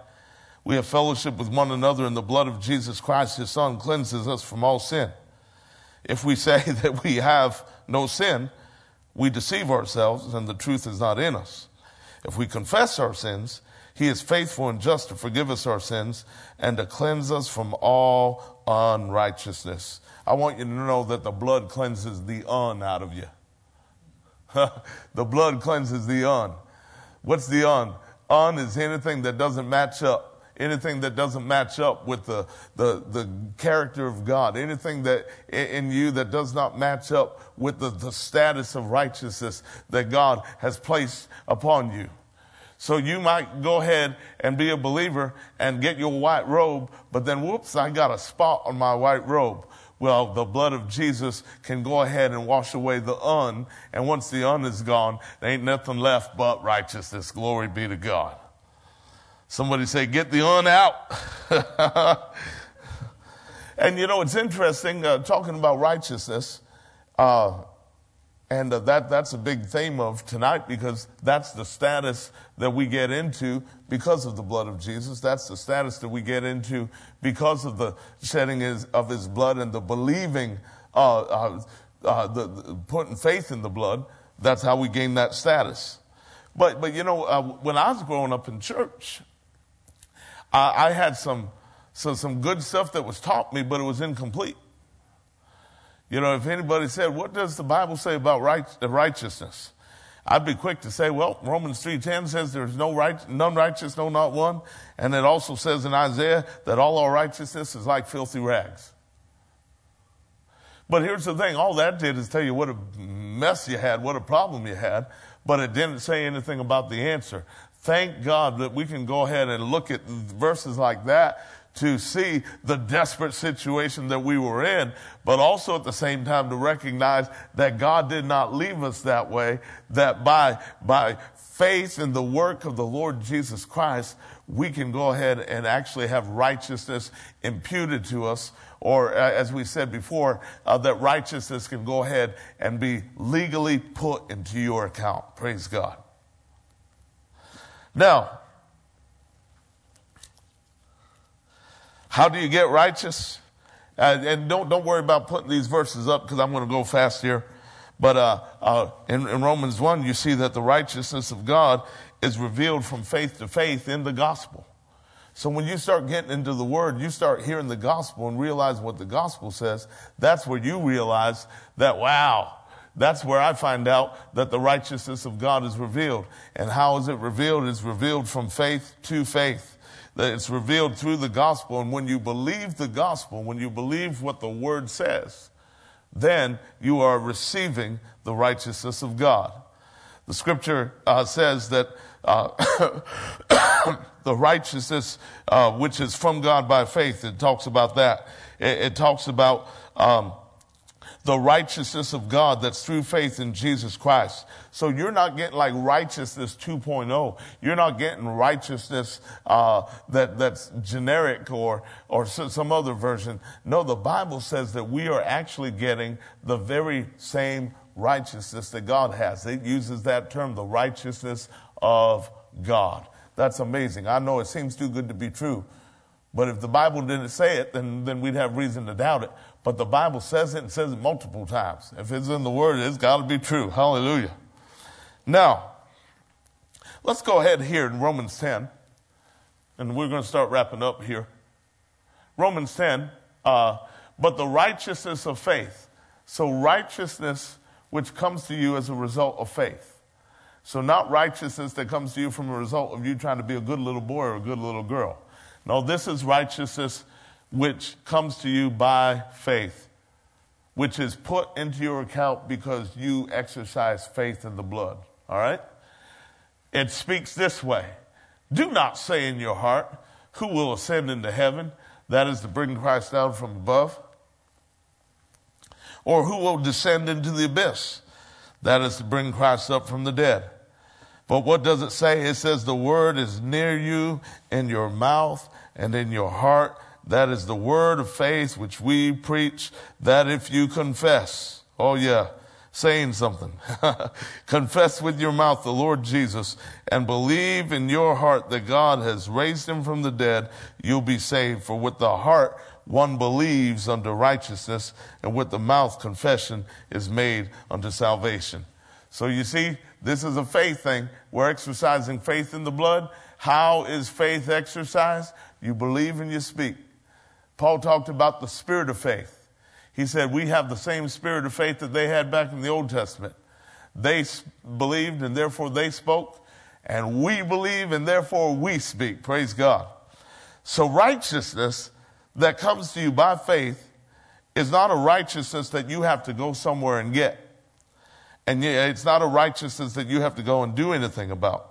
we have fellowship with one another, and the blood of Jesus Christ, his son, cleanses us from all sin. If we say that we have no sin, we deceive ourselves, and the truth is not in us. If we confess our sins, he is faithful and just to forgive us our sins and to cleanse us from all unrighteousness. I want you to know that the blood cleanses the un out of you. The blood cleanses the un. What's the un? Un is anything that doesn't match up. Anything that doesn't match up with the, the, the character of God, anything that in you that does not match up with the, the status of righteousness that God has placed upon you. So you might go ahead and be a believer and get your white robe, but then whoops, I got a spot on my white robe. Well, the blood of Jesus can go ahead and wash away the un, and once the un is gone, there ain't nothing left but righteousness. Glory be to God. Somebody say, get the un out. And, you know, it's interesting, uh, talking about righteousness. Uh, and uh, that that's a big theme of tonight, because that's the status that we get into because of the blood of Jesus. That's the status that we get into because of the shedding his, of his blood and the believing, uh, uh, uh, the, the putting faith in the blood. That's how we gain that status. But, but you know, uh, when I was growing up in church, I, I had some, some, some good stuff that was taught me, but it was incomplete. You know, if anybody said, what does the Bible say about right, righteousness? I'd be quick to say, well, Romans three ten says there's no right, none righteous, no, not one. And it also says in Isaiah that all our righteousness is like filthy rags. But here's the thing. All that did is tell you what a mess you had, what a problem you had, but it didn't say anything about the answer. Thank God that we can go ahead and look at verses like that to see the desperate situation that we were in, but also at the same time to recognize that God did not leave us that way, that by, by faith in the work of the Lord Jesus Christ, we can go ahead and actually have righteousness imputed to us, or uh, as we said before, uh, that righteousness can go ahead and be legally put into your account. Praise God. Now, how do you get righteous? Uh, and don't don't worry about putting these verses up because I'm going to go fast here. But uh, uh, in, in Romans one, you see that the righteousness of God is revealed from faith to faith in the gospel. So when you start getting into the word, you start hearing the gospel and realize what the gospel says. That's where you realize that, wow, that's where I find out that the righteousness of God is revealed. And how is it revealed? It's revealed from faith to faith. It's revealed through the gospel. And when you believe the gospel, when you believe what the word says, then you are receiving the righteousness of God. The scripture uh, says that uh, the righteousness uh, which is from God by faith, it talks about that. It, it talks about um, the righteousness of God that's through faith in Jesus Christ. So you're not getting like righteousness two point oh. You're not getting righteousness uh, that that's generic or or some other version. No, the Bible says that we are actually getting the very same righteousness that God has. It uses that term, the righteousness of God. That's amazing. I know it seems too good to be true, but if the Bible didn't say it, then then we'd have reason to doubt it. But the Bible says it and says it multiple times. If it's in the Word, it's got to be true. Hallelujah. Now, let's go ahead here in Romans ten. And we're going to start wrapping up here. Romans ten, uh, but the righteousness of faith. So righteousness which comes to you as a result of faith. So not righteousness that comes to you from a result of you trying to be a good little boy or a good little girl. No, this is righteousness which comes to you by faith, which is put into your account because you exercise faith in the blood. All right? It speaks this way. Do not say in your heart, who will ascend into heaven? That is to bring Christ down from above. Or who will descend into the abyss? That is to bring Christ up from the dead. But what does it say? It says the word is near you, in your mouth and in your heart. That is the word of faith which we preach, that if you confess, oh yeah, saying something, confess with your mouth the Lord Jesus and believe in your heart that God has raised him from the dead, you'll be saved. For with the heart one believes unto righteousness, and with the mouth confession is made unto salvation. So you see, this is a faith thing. We're exercising faith in the blood. How is faith exercised? You believe and you speak. Paul talked about the spirit of faith. He said, we have the same spirit of faith that they had back in the Old Testament. They believed and therefore they spoke, and we believe and therefore we speak. Praise God. So righteousness that comes to you by faith is not a righteousness that you have to go somewhere and get. And it's not a righteousness that you have to go and do anything about.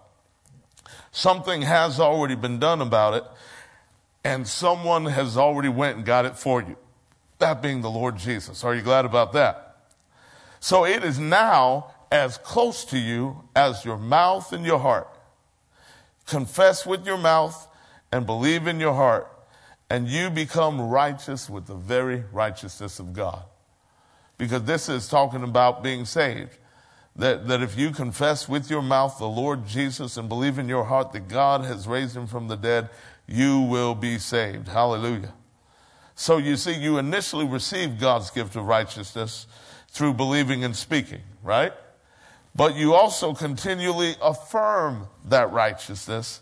Something has already been done about it, and someone has already went and got it for you. That being the Lord Jesus. Are you glad about that? So it is now as close to you as your mouth and your heart. Confess with your mouth and believe in your heart, and you become righteous with the very righteousness of God. Because this is talking about being saved. That, that if you confess with your mouth the Lord Jesus and believe in your heart that God has raised him from the dead, you will be saved. Hallelujah. So you see, you initially receive God's gift of righteousness through believing and speaking, right? but you also continually affirm that righteousness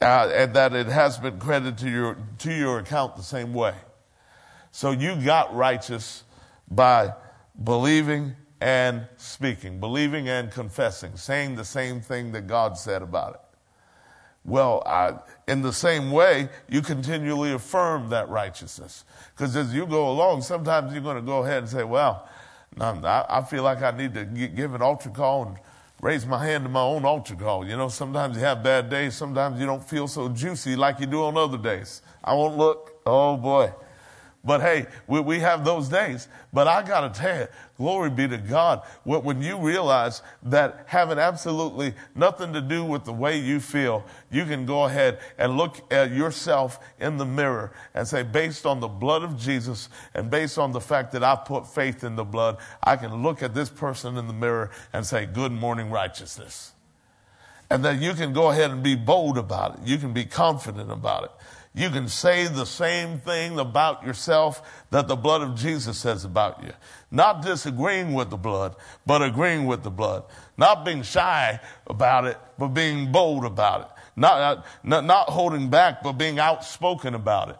uh, and that it has been credited to your, to your account the same way. So you got righteous by believing and speaking, believing and confessing, saying the same thing that God said about it. Well, I, in the same way, you continually affirm that righteousness. Because as you go along, sometimes you're going to go ahead and say, well, no, I, I feel like I need to g- give an altar call and raise my hand to my own altar call. You know, sometimes you have bad days. Sometimes you don't feel so juicy like you do on other days. I won't look. Oh, boy. But, hey, we, we have those days. But I got to tell you, glory be to God, when you realize that having absolutely nothing to do with the way you feel, you can go ahead and look at yourself in the mirror and say, based on the blood of Jesus and based on the fact that I put faith in the blood, I can look at this person in the mirror and say, good morning, righteousness. And then you can go ahead and be bold about it. You can be confident about it. You can say the same thing about yourself that the blood of Jesus says about you. Not disagreeing with the blood, but agreeing with the blood. Not being shy about it, but being bold about it. Not, not, not holding back, but being outspoken about it.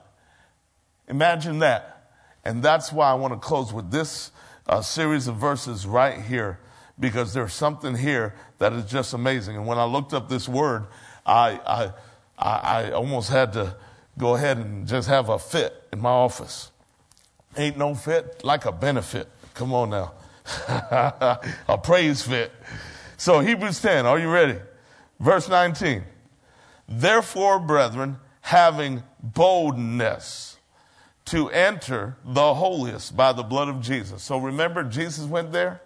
Imagine that. And that's why I want to close with this uh, series of verses right here, because there's something here that is just amazing. And when I looked up this word, I, I, I almost had to go ahead and just have a fit in my office. Ain't no fit like a benefit. Come on now. A praise fit. So Hebrews ten, are you ready? Verse nineteen. Therefore, brethren, having boldness to enter the holiest by the blood of Jesus. So remember, Jesus went there.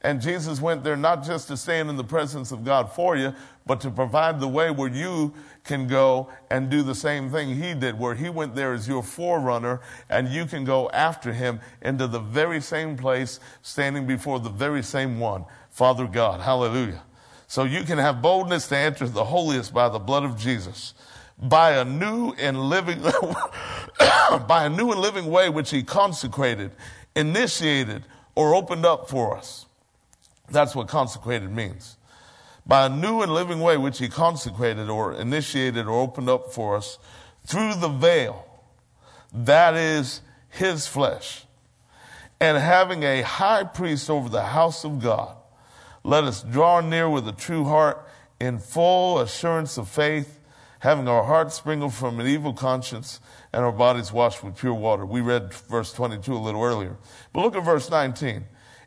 And Jesus went there not just to stand in the presence of God for you, but to provide the way where you can go and do the same thing he did, where he went there as your forerunner, and you can go after him into the very same place, standing before the very same one, Father God. Hallelujah. So you can have boldness to enter the holiest by the blood of Jesus, by a new and living, by a new and living way which he consecrated, initiated, or opened up for us. That's what consecrated means. By a new and living way which he consecrated or initiated or opened up for us through the veil, that is his flesh. And having a high priest over the house of God, let us draw near with a true heart in full assurance of faith, having our hearts sprinkled from an evil conscience and our bodies washed with pure water. We read verse twenty-two a little earlier. But look at verse nineteen.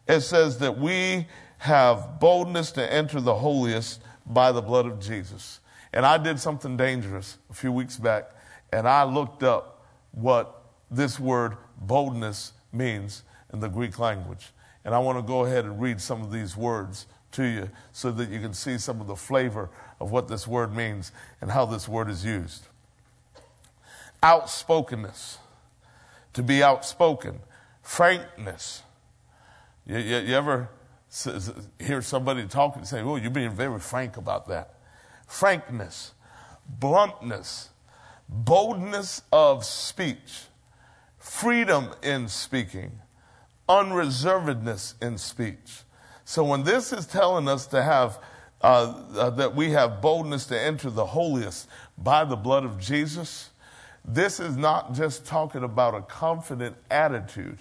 It says that we have boldness to enter the holiest by the blood of Jesus. And I did something dangerous a few weeks back, and I looked up what this word boldness means in the Greek language. And I want to go ahead and read some of these words to you so that you can see some of the flavor of what this word means and how this word is used. Outspokenness, to be outspoken, frankness. You, you, you ever hear somebody talking and say, oh, you're being very frank about that. Frankness, bluntness, boldness of speech, freedom in speaking, unreservedness in speech. So when this is telling us to have, uh, uh, that we have boldness to enter the holiest by the blood of Jesus, this is not just talking about a confident attitude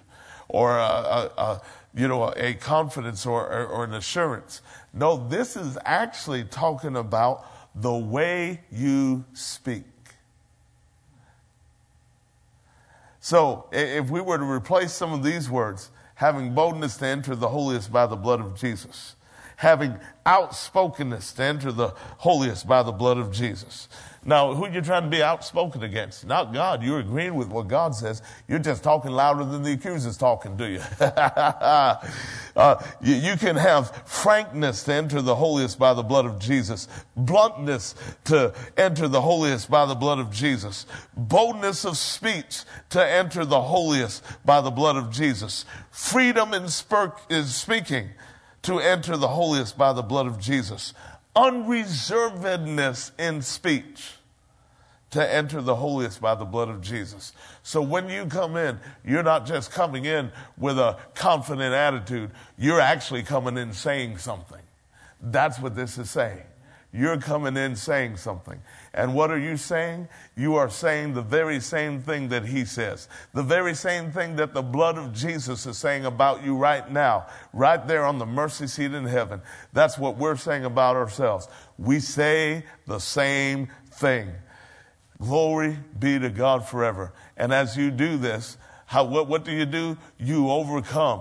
or a, a, a you know, a confidence or, or, or an assurance. No, this is actually talking about the way you speak. So if we were to replace some of these words, having boldness to enter the holiest by the blood of Jesus, having outspokenness to enter the holiest by the blood of Jesus. Now, who are you trying to be outspoken against? Not God. You're agreeing with what God says. You're just talking louder than the accuser's talking, do you? uh, you? You can have frankness to enter the holiest by the blood of Jesus. Bluntness to enter the holiest by the blood of Jesus. Boldness of speech to enter the holiest by the blood of Jesus. Freedom in, sp- in speaking to enter the holiest by the blood of Jesus. Unreservedness in speech to enter the holiest by the blood of Jesus. So when you come in, you're not just coming in with a confident attitude. You're actually coming in saying something. That's what this is saying. You're coming in saying something. And what are you saying? You are saying the very same thing that he says. The very same thing that the blood of Jesus is saying about you right now, right there on the mercy seat in heaven. That's what we're saying about ourselves. We say the same thing. Glory be to God forever. And as you do this, how, what, what do you do? You overcome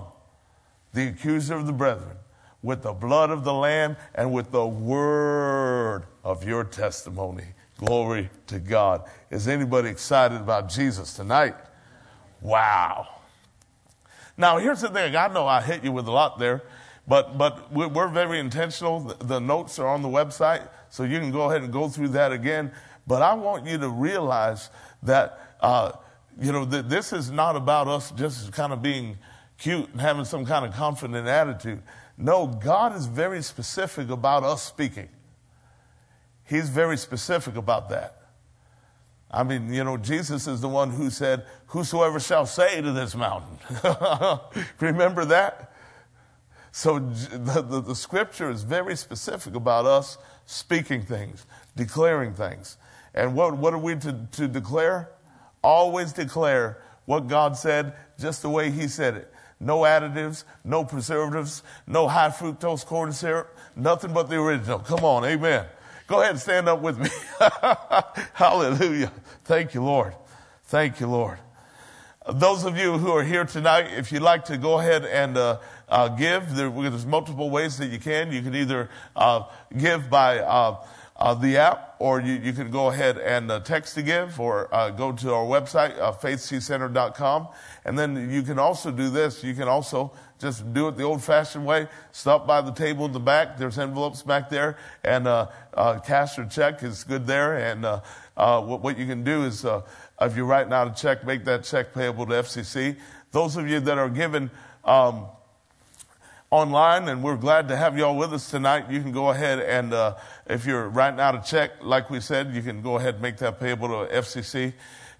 the accuser of the brethren with the blood of the Lamb and with the word of your testimony. Glory to God. Is anybody excited about Jesus tonight? Wow. Now, here's the thing. I know I hit you with a lot there, but, but we're very intentional. The notes are on the website, so you can go ahead and go through that again. But I want you to realize that, uh, you know, th- this is not about us just kind of being cute and having some kind of confident attitude. No, God is very specific about us speaking. He's very specific about that. I mean, you know, Jesus is the one who said, whosoever shall say to this mountain. Remember that? So the, the, the scripture is very specific about us speaking things, declaring things. And what, what are we to, to declare? Always declare what God said, just the way he said it. No additives, no preservatives, no high fructose corn syrup, nothing but the original. Come on, amen. Go ahead and stand up with me. Hallelujah. Thank you, Lord. Thank you, Lord. Those of you who are here tonight, if you'd like to go ahead and uh, uh, give, there, there's multiple ways that you can. You can either uh, give by uh, uh, the app, or you, you can go ahead and uh, text to give, or uh, go to our website, uh, faith c center dot com. And then you can also do this. You can also just do it the old-fashioned way. Stop by the table in the back. There's envelopes back there. And uh, uh, cash or check is good there. And uh, uh, what, what you can do is, uh, if you're writing out a check, make that check payable to F C C. Those of you that are giving um, online, and we're glad to have you all with us tonight, you can go ahead and uh, if you're writing out a check, like we said, you can go ahead and make that payable to F C C.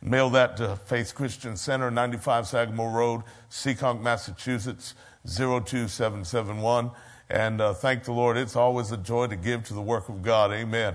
Mail that to Faith Christian Center, ninety-five Sagamore Road, Seekonk, Massachusetts, zero two seven seven one. And uh, thank the Lord. It's always a joy to give to the work of God. Amen.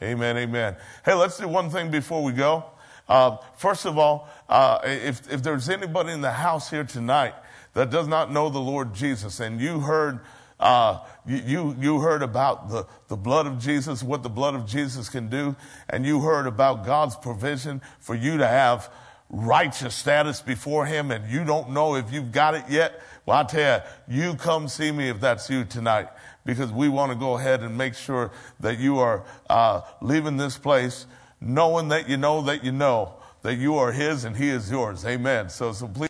Amen, amen. Hey, let's do one thing before we go. Uh, first of all, uh, if, if there's anybody in the house here tonight that does not know the Lord Jesus, and you heard Uh, you, you heard about the, the blood of Jesus, what the blood of Jesus can do, and you heard about God's provision for you to have righteous status before him, and you don't know if you've got it yet. Well, I tell you, you come see me if that's you tonight, because we want to go ahead and make sure that you are uh, leaving this place knowing that you know that you know that you are his and he is yours. Amen. So, so please.